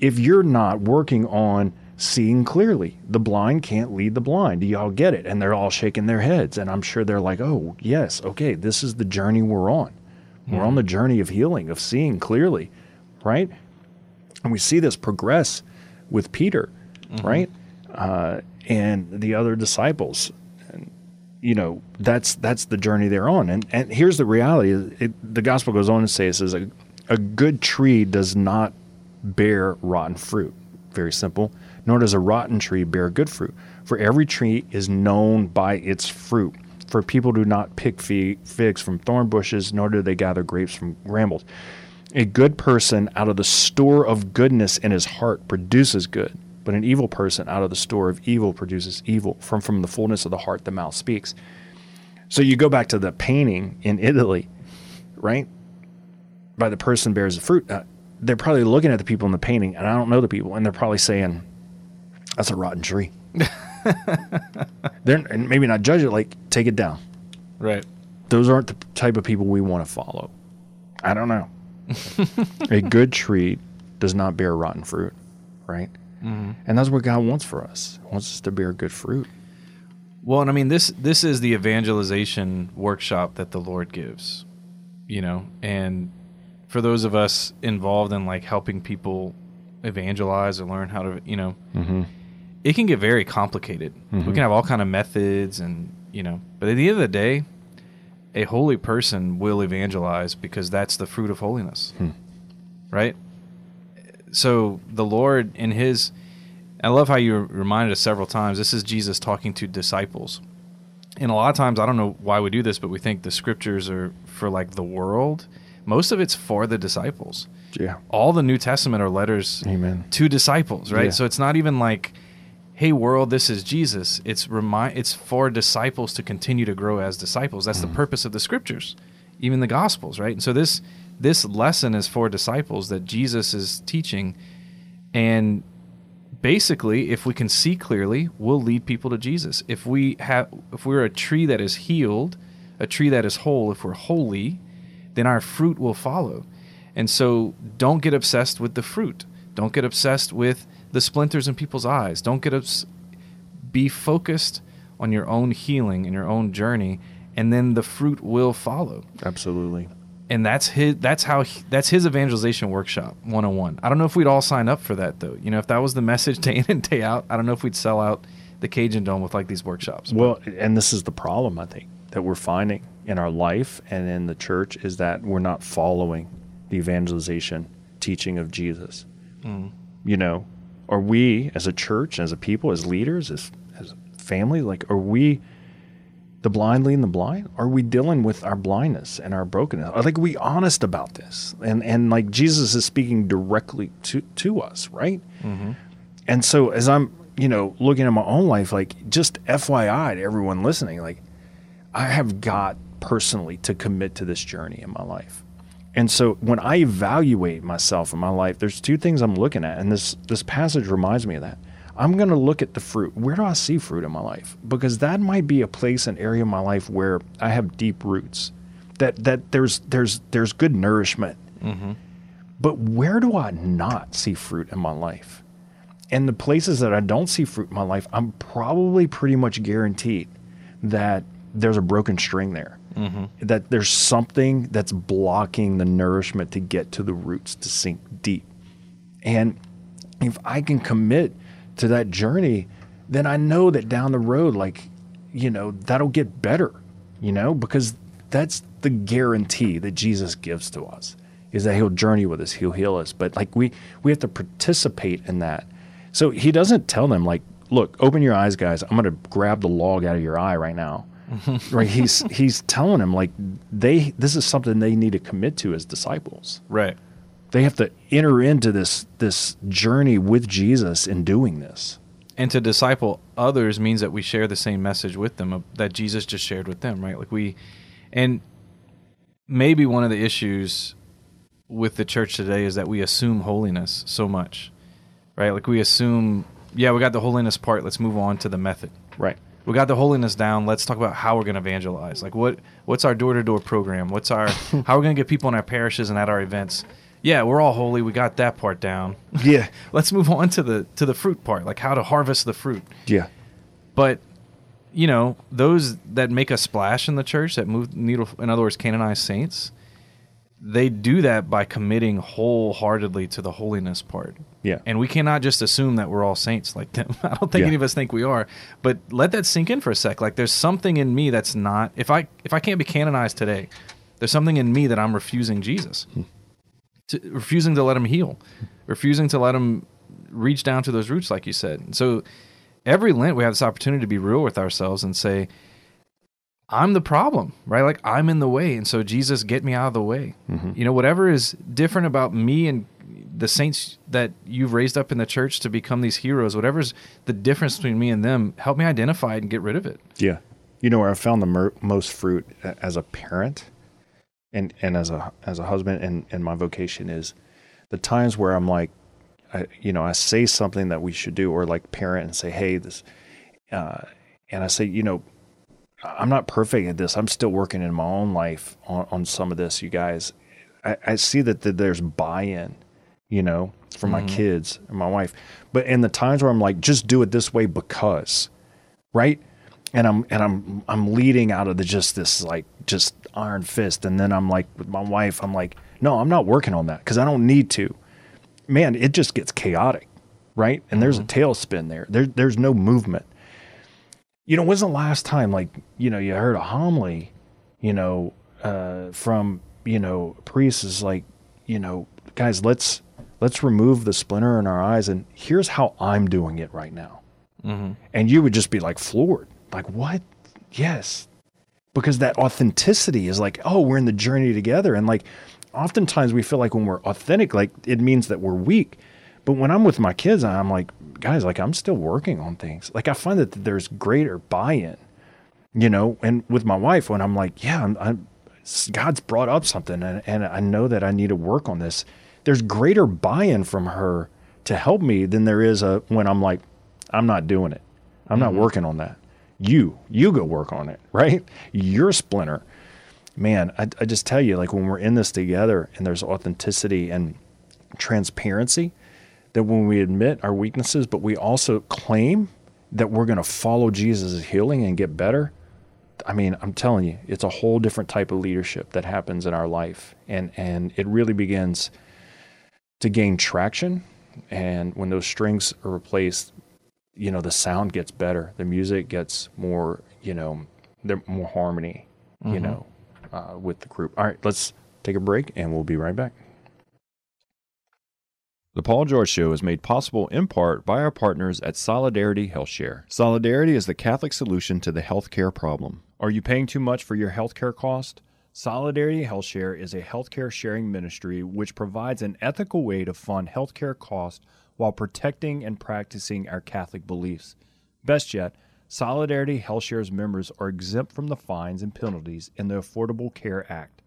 if you're not working on seeing clearly. The blind can't lead the blind. Do y'all get it? And they're all shaking their heads. And I'm sure they're like, oh, yes, okay, this is the journey we're on. Mm-hmm. We're on the journey of healing, of seeing clearly, right? And we see this progress with Peter, mm-hmm. right? Uh, and the other disciples. You know, that's that's the journey they're on. And and here's the reality. It, the gospel goes on to say, it says, a, a good tree does not bear rotten fruit. Very simple. Nor does a rotten tree bear good fruit. For every tree is known by its fruit. For people do not pick fig, figs from thorn bushes, nor do they gather grapes from brambles. A good person out of the store of goodness in his heart produces good. But an evil person out of the store of evil produces evil. From from the fullness of the heart, the mouth speaks. So you go back to the painting in Italy, right? By the person bears the fruit. Uh, they're probably looking at the people in the painting, and I don't know the people, and they're probably saying, that's a rotten tree. They're and maybe not judge it, like, take it down. Right. Those aren't the type of people we want to follow. I don't know. A good tree does not bear rotten fruit, right? Mm-hmm. And that's what God wants for us. He wants us to bear good fruit. Well, and I mean, this this is the evangelization workshop that the Lord gives, you know. And for those of us involved in, like, helping people evangelize or learn how to, you know, mm-hmm. it can get very complicated. Mm-hmm. We can have all kind of methods and, you know. But at the end of the day, a holy person will evangelize because that's the fruit of holiness, hmm. right? So the Lord in his, I love how you reminded us several times, this is Jesus talking to disciples. And a lot of times, I don't know why we do this, but we think the scriptures are for, like, the world. Most of it's for the disciples. Yeah. All the New Testament are letters Amen. To disciples, right? Yeah. So it's not even like, hey, world, this is Jesus. It's remind, it's for disciples to continue to grow as disciples. That's mm-hmm. the purpose of the scriptures, even the gospels, right? And so this This lesson is for disciples that Jesus is teaching, and basically, if we can see clearly, we'll lead people to Jesus. If we have, if we're a tree that is healed, a tree that is whole, if we're holy, then our fruit will follow. And so, don't get obsessed with the fruit. Don't get obsessed with the splinters in people's eyes. Don't get obs- be focused on your own healing and your own journey, and then the fruit will follow. Absolutely. And that's his. That's how. He, that's his evangelization workshop one oh one. I don't know if we'd all sign up for that though. You know, if that was the message day in and day out, I don't know if we'd sell out the Cajun Dome with like these workshops. But. Well, and this is the problem I think that we're finding in our life and in the church is that we're not following the evangelization teaching of Jesus. Mm. You know, are we as a church, as a people, as leaders, as as a family, like are we? The blind leading the blind? Are we dealing with our blindness and our brokenness? Are, like, we honest about this? And and like Jesus is speaking directly to, to us, right? Mm-hmm. And so as I'm, you know, looking at my own life, like just F Y I to everyone listening, like I have got personally to commit to this journey in my life. And so when I evaluate myself in my life, there's two things I'm looking at. And this this passage reminds me of that. I'm going to look at the fruit. Where do I see fruit in my life? Because that might be a place, an area of my life where I have deep roots, that that there's there's there's good nourishment. Mm-hmm. But where do I not see fruit in my life? And the places that I don't see fruit in my life, I'm probably pretty much guaranteed that there's a broken string there, mm-hmm. that there's something that's blocking the nourishment to get to the roots, to sink deep. And if I can commit to that journey, then I know that down the road, like, you know, that'll get better, you know, because that's the guarantee that Jesus gives to us is that he'll journey with us, he'll heal us. But like we, we have to participate in that. So he doesn't tell them like, look, open your eyes, guys. I'm going to grab the log out of your eye right now. Right. He's, he's telling them like they, this is something they need to commit to as disciples. Right. They have to enter into this this journey with Jesus in doing this. And to disciple others means that we share the same message with them that Jesus just shared with them, right? Like we, and maybe one of the issues with the church today is that we assume holiness so much, right? Like we assume, yeah, we got the holiness part. Let's move on to the method, right? We got the holiness down. Let's talk about how we're going to evangelize. Like what what's our door-to-door program? What's our how we're going to get people in our parishes and at our events? Yeah, we're all holy. We got that part down. Yeah. Let's move on to the to the fruit part, like how to harvest the fruit. Yeah. But, you know, those that make a splash in the church, that move the needle, in other words, canonized saints, they do that by committing wholeheartedly to the holiness part. Yeah. And we cannot just assume that we're all saints like them. I don't think yeah. any of us think we are. But let that sink in for a sec. Like there's something in me that's not, if I if I can't be canonized today, there's something in me that I'm refusing Jesus. Hmm. To, refusing to let him heal, refusing to let him reach down to those roots, like you said. And so every Lent we have this opportunity to be real with ourselves and say, I'm the problem, right? Like I'm in the way. And so Jesus, get me out of the way. Mm-hmm. You know, whatever is different about me and the saints that you've raised up in the church to become these heroes, whatever's the difference between me and them, help me identify it and get rid of it. Yeah. You know where I found the mer- most fruit as a parent and and as a as a husband and, and my vocation is the times where I'm like, I, you know, I say something that we should do or like parent and say, hey, this, uh, and I say, you know, I'm not perfect at this. I'm still working in my own life on, on some of this, you guys. I, I see that the, there's buy-in, you know, from mm-hmm. my kids and my wife. But in the times where I'm like, just do it this way because, right? And I'm and I'm I'm leading out of the just this like just iron fist, and then I'm like with my wife, I'm like, no, I'm not working on that because I don't need to. Man, it just gets chaotic, right? And mm-hmm. there's a tailspin there. There there's no movement. You know, when's the last time like you know you heard a homily, you know, uh, from you know priests is like, you know, guys, let's let's remove the splinter in our eyes, and here's how I'm doing it right now. Mm-hmm. And you would just be like floored. Like, what? Yes. Because that authenticity is like, oh, we're in the journey together. And like, oftentimes we feel like when we're authentic, like it means that we're weak. But when I'm with my kids, I'm like, guys, like I'm still working on things. Like I find that there's greater buy-in, you know, and with my wife when I'm like, yeah, I'm, I'm, God's brought up something and, and I know that I need to work on this. There's greater buy-in from her to help me than there is a, when I'm like, I'm not doing it. I'm not mm-hmm. working on that. You, you go work on it, right? Your splinter. Man, I, I just tell you, like when we're in this together and there's authenticity and transparency, that when we admit our weaknesses, but we also claim that we're going to follow Jesus' healing and get better. I mean, I'm telling you, it's a whole different type of leadership that happens in our life. And, and it really begins to gain traction. And when those strings are replaced, you know, the sound gets better. The music gets more, you know, there more harmony, you mm-hmm. know, uh, with the group. All right, let's take a break and we'll be right back. The Paul George Show is made possible in part by our partners at Solidarity HealthShare. Solidarity is the Catholic solution to the healthcare problem. Are you paying too much for your healthcare cost? Solidarity HealthShare is a healthcare sharing ministry which provides an ethical way to fund healthcare costs while protecting and practicing our Catholic beliefs. Best yet, Solidarity HealthShare's members are exempt from the fines and penalties in the Affordable Care Act.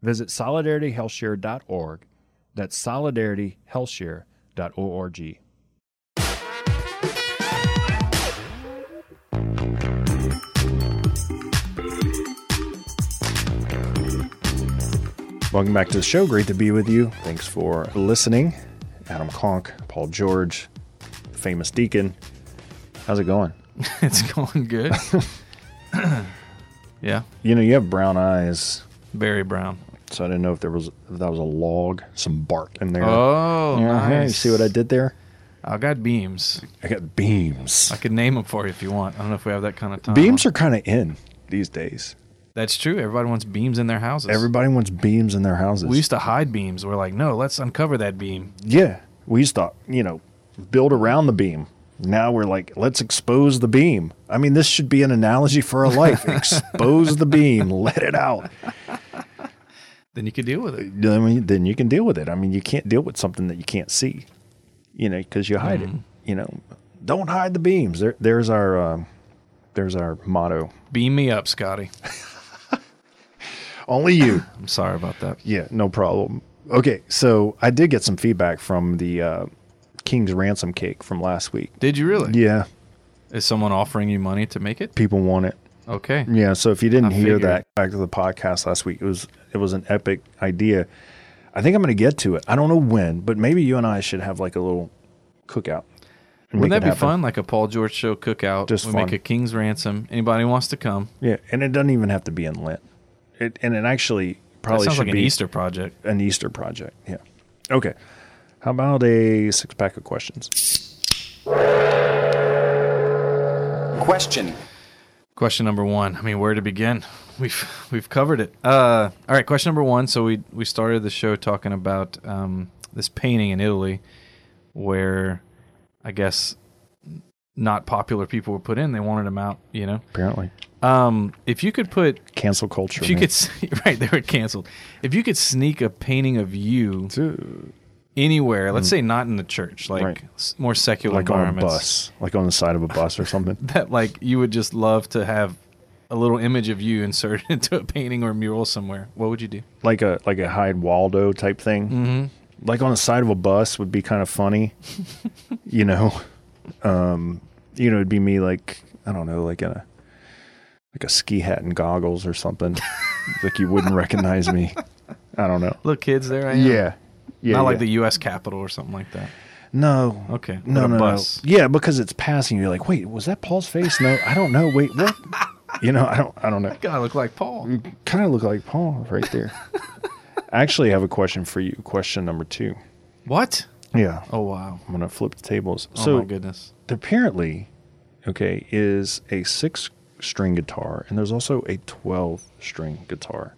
Visit Solidarity Health Share dot org. That's Solidarity Health Share dot org. Welcome back to the show. Great to be with you. Thanks for listening. Adam Conk, Paul George, famous deacon. How's it going? It's going good. Yeah. You know, you have brown eyes. Very brown. So I didn't know if there was if that was a log, some bark in there. Oh, yeah, nice. You see what I did there? I got beams. I got beams. I could name them for you if you want. I don't know if we have that kind of time. Beams are kind of in these days. That's true. Everybody wants beams in their houses. Everybody wants beams in their houses. We used to hide beams. We're like, no, let's uncover that beam. Yeah. We used to, you know, build around the beam. Now we're like, let's expose the beam. I mean, this should be an analogy for our life. Expose the beam. Let it out. then you can deal with it. I mean, then you can deal with it. I mean, you can't deal with something that you can't see, you know, because you hide mm-hmm. it. You know, don't hide the beams. There, there's our, um, there's our motto. Beam me up, Scotty. Only you. I'm sorry about that. Yeah, no problem. Okay, so I did get some feedback from the uh, King's Ransom Cake from last week. Did you really? Yeah. Is someone offering you money to make it? People want it. Okay. Yeah, so if you didn't I hear figured. that back to the podcast last week, it was it was an epic idea. I think I'm going to get to it. I don't know when, but maybe you and I should have like a little cookout. Wouldn't that be happen. fun? Like a Paul George show cookout. Just we fun. Make a King's Ransom. Anybody wants to come. Yeah, and it doesn't even have to be in Lent. It, and it actually probably should like be an Easter project. An Easter project, yeah. Okay. How about a six-pack of questions? Question. Question number one. I mean, where to begin? We've we've covered it. Uh, all right, question number one. So we, we started the show talking about um, this painting in Italy where, I guess, not popular people were put in. They wanted them out, you know? Apparently. Um, if you could put cancel culture, if you man. could right, they were canceled. If you could sneak a painting of you Dude. anywhere, let's mm. say not in the church, like right. more secular, like on a bus, like on the side of a bus or something, that like you would just love to have a little image of you inserted into a painting or a mural somewhere. What would you do? Like a like a Hyde Waldo type thing, mm-hmm. like on the side of a bus would be kind of funny, you know. Um, you know, it'd be me like I don't know, like in a. Like a ski hat and goggles or something. Like you wouldn't recognize me. I don't know. Look, kids, there I am. Yeah. yeah Not yeah. like the U S Capitol or something like that. No. Okay. No, no, bus. no. Yeah, because it's passing. You're like, wait, was that Paul's face? No, I don't know. Wait, what? You know, I don't I don't know. I kind of look like Paul. You kind of look like Paul right there. I actually have a question for you. Question number two. What? Yeah. Oh, wow. I'm going to flip the tables. Oh, so, my goodness. Apparently, okay, is a six... string guitar, and there's also a twelve string guitar.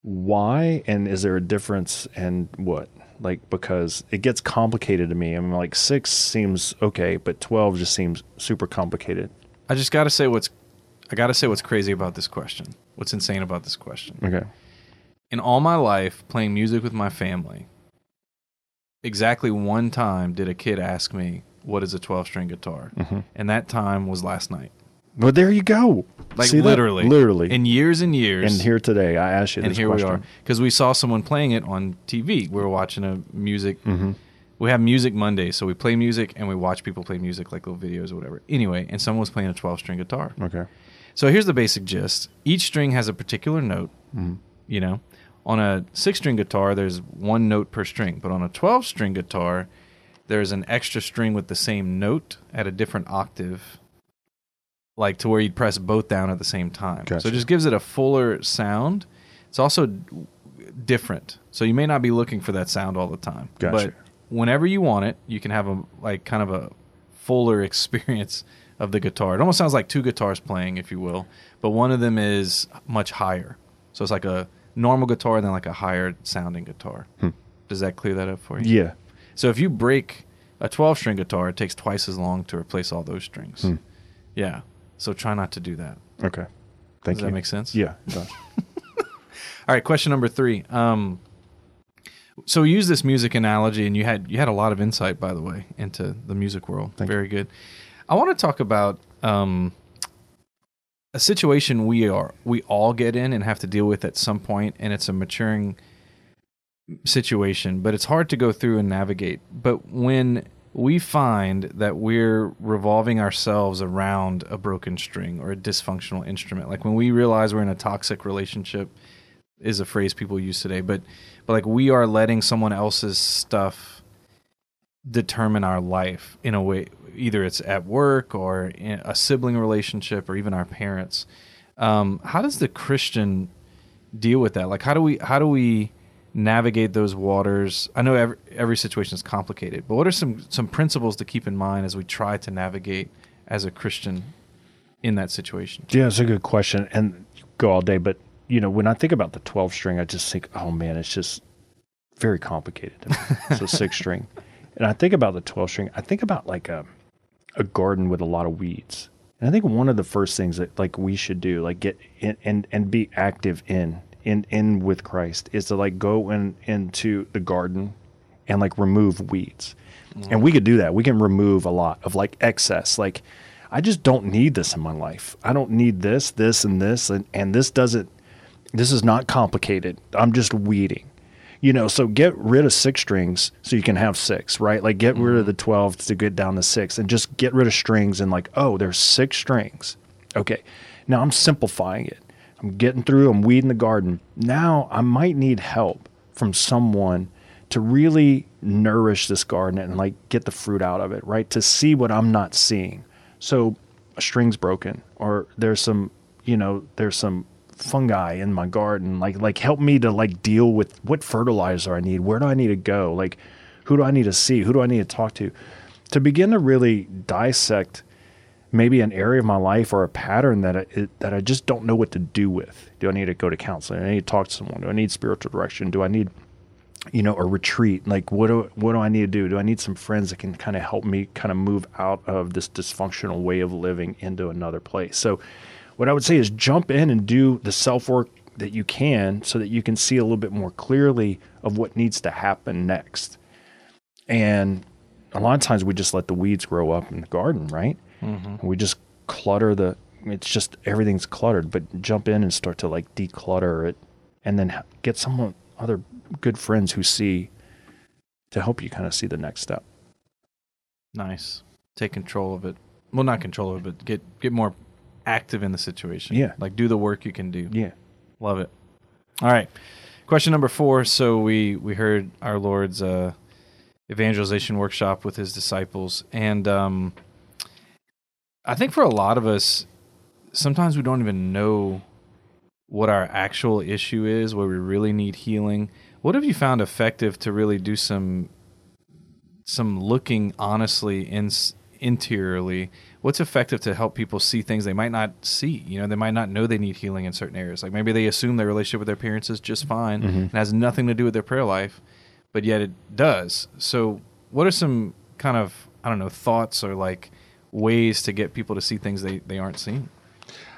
Why? And is there a difference? And what? Like, because it gets complicated to me. I mean, like six seems okay, but twelve just seems super complicated. I just gotta say what's, I gotta say what's crazy about this question. What's insane about this question? Okay. In all my life playing music with my family, exactly one time did a kid ask me, "What is a twelve string guitar?" Mm-hmm. And that time was last night. Well, there you go. Like See literally. That? Literally. In years and years. And here today, I asked you this question. And here we are. Because we saw someone playing it on T V. We were watching a music. Mm-hmm. We have Music Monday, so we play music and we watch people play music, like little videos or whatever. Anyway, and someone was playing a twelve-string guitar. Okay. So here's the basic gist. Each string has a particular note, mm-hmm. you know. On a six-string guitar, there's one note per string. But on a twelve-string guitar, there's an extra string with the same note at a different octave. Like to where you'd press both down at the same time. Gotcha. So it just gives it a fuller sound. It's also different. So you may not be looking for that sound all the time. Gotcha. But whenever you want it, you can have a like kind of a fuller experience of the guitar. It almost sounds like two guitars playing, if you will. But one of them is much higher. So it's like a normal guitar and then like a higher sounding guitar. Hmm. Does that clear that up for you? Yeah. So if you break a twelve-string guitar, it takes twice as long to replace all those strings. Hmm. Yeah. So try not to do that. Okay. Thank you. Does that make sense? Yeah. All right. Question number three. Um, so we use this music analogy, and you had you had a lot of insight, by the way, into the music world. Thank Very you. good. I want to talk about um, a situation we are we all get in and have to deal with at some point, and it's a maturing situation, but it's hard to go through and navigate. But when we find that we're revolving ourselves around a broken string or a dysfunctional instrument. Like when we realize we're in a toxic relationship is a phrase people use today, but, but like we are letting someone else's stuff determine our life in a way, either it's at work or in a sibling relationship or even our parents. Um, how does the Christian deal with that? Like how do we, how do we, navigate those waters? I know every, every situation is complicated, but what are some, some principles to keep in mind as we try to navigate as a Christian in that situation? Yeah, it's a good question, and go all day, but you know, when I think about the twelve-string, I just think, oh man, it's just very complicated. It's a six-string. And I think about the twelve-string, I think about like a, a garden with a lot of weeds. And I think one of the first things that like we should do, like get in and, and be active in in, in with Christ is to like go in, into the garden and like remove weeds. Mm. And we could do that. We can remove a lot of like excess. Like, I just don't need this in my life. I don't need this, this, and this. And, and this doesn't, this is not complicated. I'm just weeding, you know? So get rid of six strings so you can have six, right? Like get mm-hmm. rid of the twelve to get down to six and just get rid of strings and like, oh, there's six strings. Okay. Now I'm simplifying it. I'm getting through, I'm weeding the garden. Now I might need help from someone to really nourish this garden and like get the fruit out of it, right? To see what I'm not seeing. So a string's broken, or there's some, you know, there's some fungi in my garden. Like, like help me to like deal with what fertilizer I need. Where do I need to go? Like, who do I need to see? Who do I need to talk to? To begin to really dissect maybe an area of my life or a pattern that I, it, that I just don't know what to do with. Do I need to go to counseling? Do I need to talk to someone? Do I need spiritual direction? Do I need, you know, a retreat? Like, what do, what do I need to do? Do I need some friends that can kind of help me kind of move out of this dysfunctional way of living into another place? So what I would say is jump in and do the self-work that you can so that you can see a little bit more clearly of what needs to happen next. And a lot of times we just let the weeds grow up in the garden, right? Mm-hmm. We just clutter the, it's just, everything's cluttered, but jump in and start to like declutter it and then get someone, other good friends who see, to help you kind of see the next step. Nice. Take control of it. Well, not control of it, but get, get more active in the situation. Yeah. Like do the work you can do. Yeah. Love it. All right. Question number four. So we, we heard our Lord's uh, evangelization workshop with his disciples. And um, I think for a lot of us, sometimes we don't even know what our actual issue is, where we really need healing. What have you found effective to really do some some looking honestly in, interiorly? What's effective to help people see things they might not see? You know, they might not know they need healing in certain areas. Like maybe they assume their relationship with their parents is just fine mm-hmm. and has nothing to do with their prayer life, but yet it does. So what are some kind of, I don't know, thoughts or like ways to get people to see things they, they aren't seeing?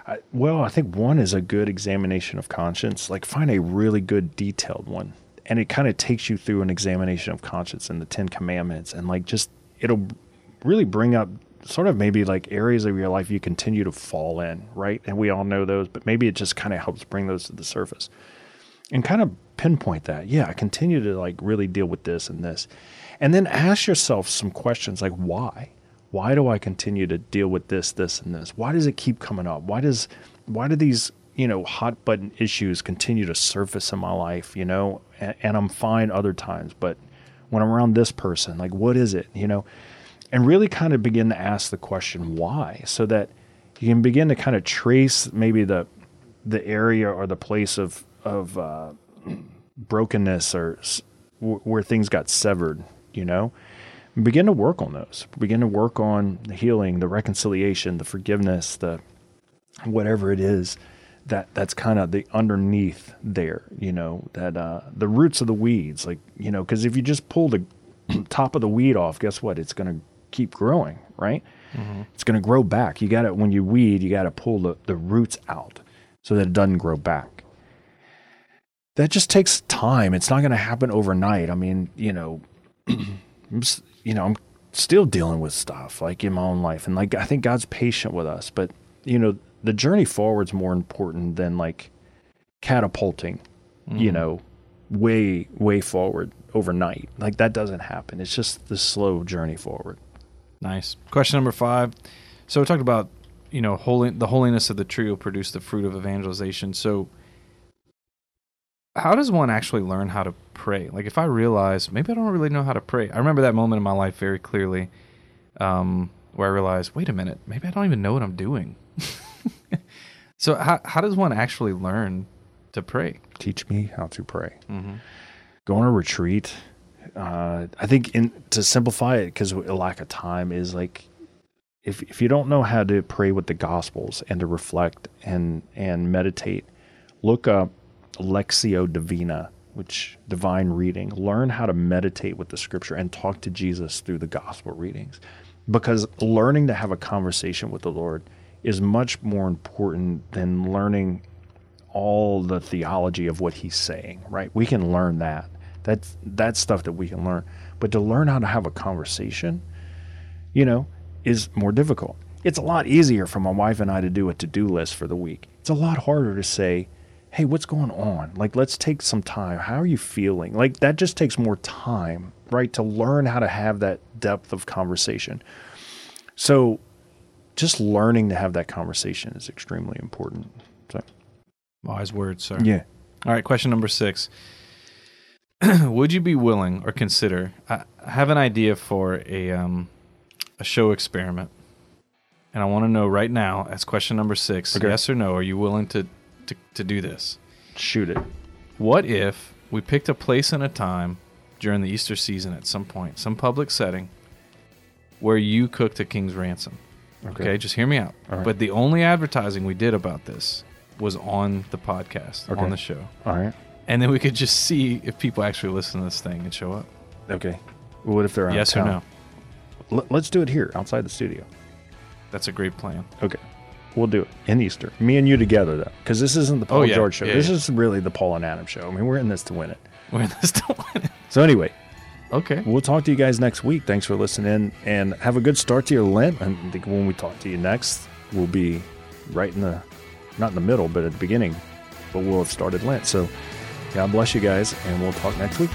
I, well, I think one is a good examination of conscience. Like find a really good detailed one. And it kind of takes you through an examination of conscience and the Ten Commandments. And like just, it'll really bring up sort of maybe like areas of your life you continue to fall in, right? And we all know those, but maybe it just kind of helps bring those to the surface. And kind of pinpoint that. Yeah, I continue to like really deal with this and this. And then ask yourself some questions like why? Why do I continue to deal with this, this, and this? Why does it keep coming up? Why does, why do these, you know, hot button issues continue to surface in my life, you know, and, and I'm fine other times, but when I'm around this person, like, what is it, you know, and really kind of begin to ask the question, why, so that you can begin to kind of trace maybe the, the area or the place of, of, uh, brokenness or w- where things got severed, you know. Begin to work on those. Begin to work on the healing, the reconciliation, the forgiveness, the whatever it is that that's kind of the underneath there, you know, that uh, the roots of the weeds, like, you know, because if you just pull the top of the weed off, guess what? It's going to keep growing, right? Mm-hmm. It's going to grow back. You got to, when you weed, you got to pull the, the roots out so that it doesn't grow back. That just takes time. It's not going to happen overnight. I mean, you know, you know, I'm still dealing with stuff like in my own life. And like, I think God's patient with us, but you know, the journey forward's more important than like catapulting, mm-hmm. you know, way, way forward overnight. Like that doesn't happen. It's just the slow journey forward. Nice. Question number five. So we talked about, you know, holy, the holiness of the tree will produce the fruit of evangelization. So how does one actually learn how to pray? Like if I realize maybe I don't really know how to pray. I remember that moment in my life very clearly um, where I realized, wait a minute, maybe I don't even know what I'm doing. So how how does one actually learn to pray? Teach me how to pray. Mm-hmm. Go on a retreat. Uh, I think in, to simplify it, because a lack of time is like, if if you don't know how to pray with the Gospels and to reflect and, and meditate, look up Lectio Divina, which divine reading, learn how to meditate with the scripture and talk to Jesus through the gospel readings, because learning to have a conversation with the Lord is much more important than learning all the theology of what he's saying, right? We can learn that. That's, that's stuff that we can learn. But to learn how to have a conversation, you know, is more difficult. It's a lot easier for my wife and I to do a to-do list for the week. It's a lot harder to say, hey, what's going on? Like, let's take some time. How are you feeling? Like, that just takes more time, right, to learn how to have that depth of conversation. So just learning to have that conversation is extremely important. So. Wise words, sir. Yeah. All right, question number six. Would you be willing or consider, I have an idea for a um, a show experiment, and I want to know right now, that's question number six, okay. Yes or no, are you willing to, to, to do this? Shoot it. What if we picked a place and a time during the Easter season at some point, some public setting, where you cooked a king's ransom? Okay, okay just hear me out. All right. But the only advertising we did about this was on the podcast, okay. on the show. All right. And then we could just see if people actually listen to this thing and show up. Okay. What if they're out yes of town? Yes or no? L- let's do it here, outside the studio. That's a great plan. Okay. We'll do it in Easter. Me and you together, though, because this isn't the Paul oh, yeah. George show. Yeah, this yeah. is really the Paul and Adam show. I mean, we're in this to win it. We're in this to win it. So anyway. Okay. We'll talk to you guys next week. Thanks for listening, and have a good start to your Lent. I think when we talk to you next, we'll be right in the, not in the middle, but at the beginning. But we'll have started Lent, so... God bless you guys, and we'll talk next week.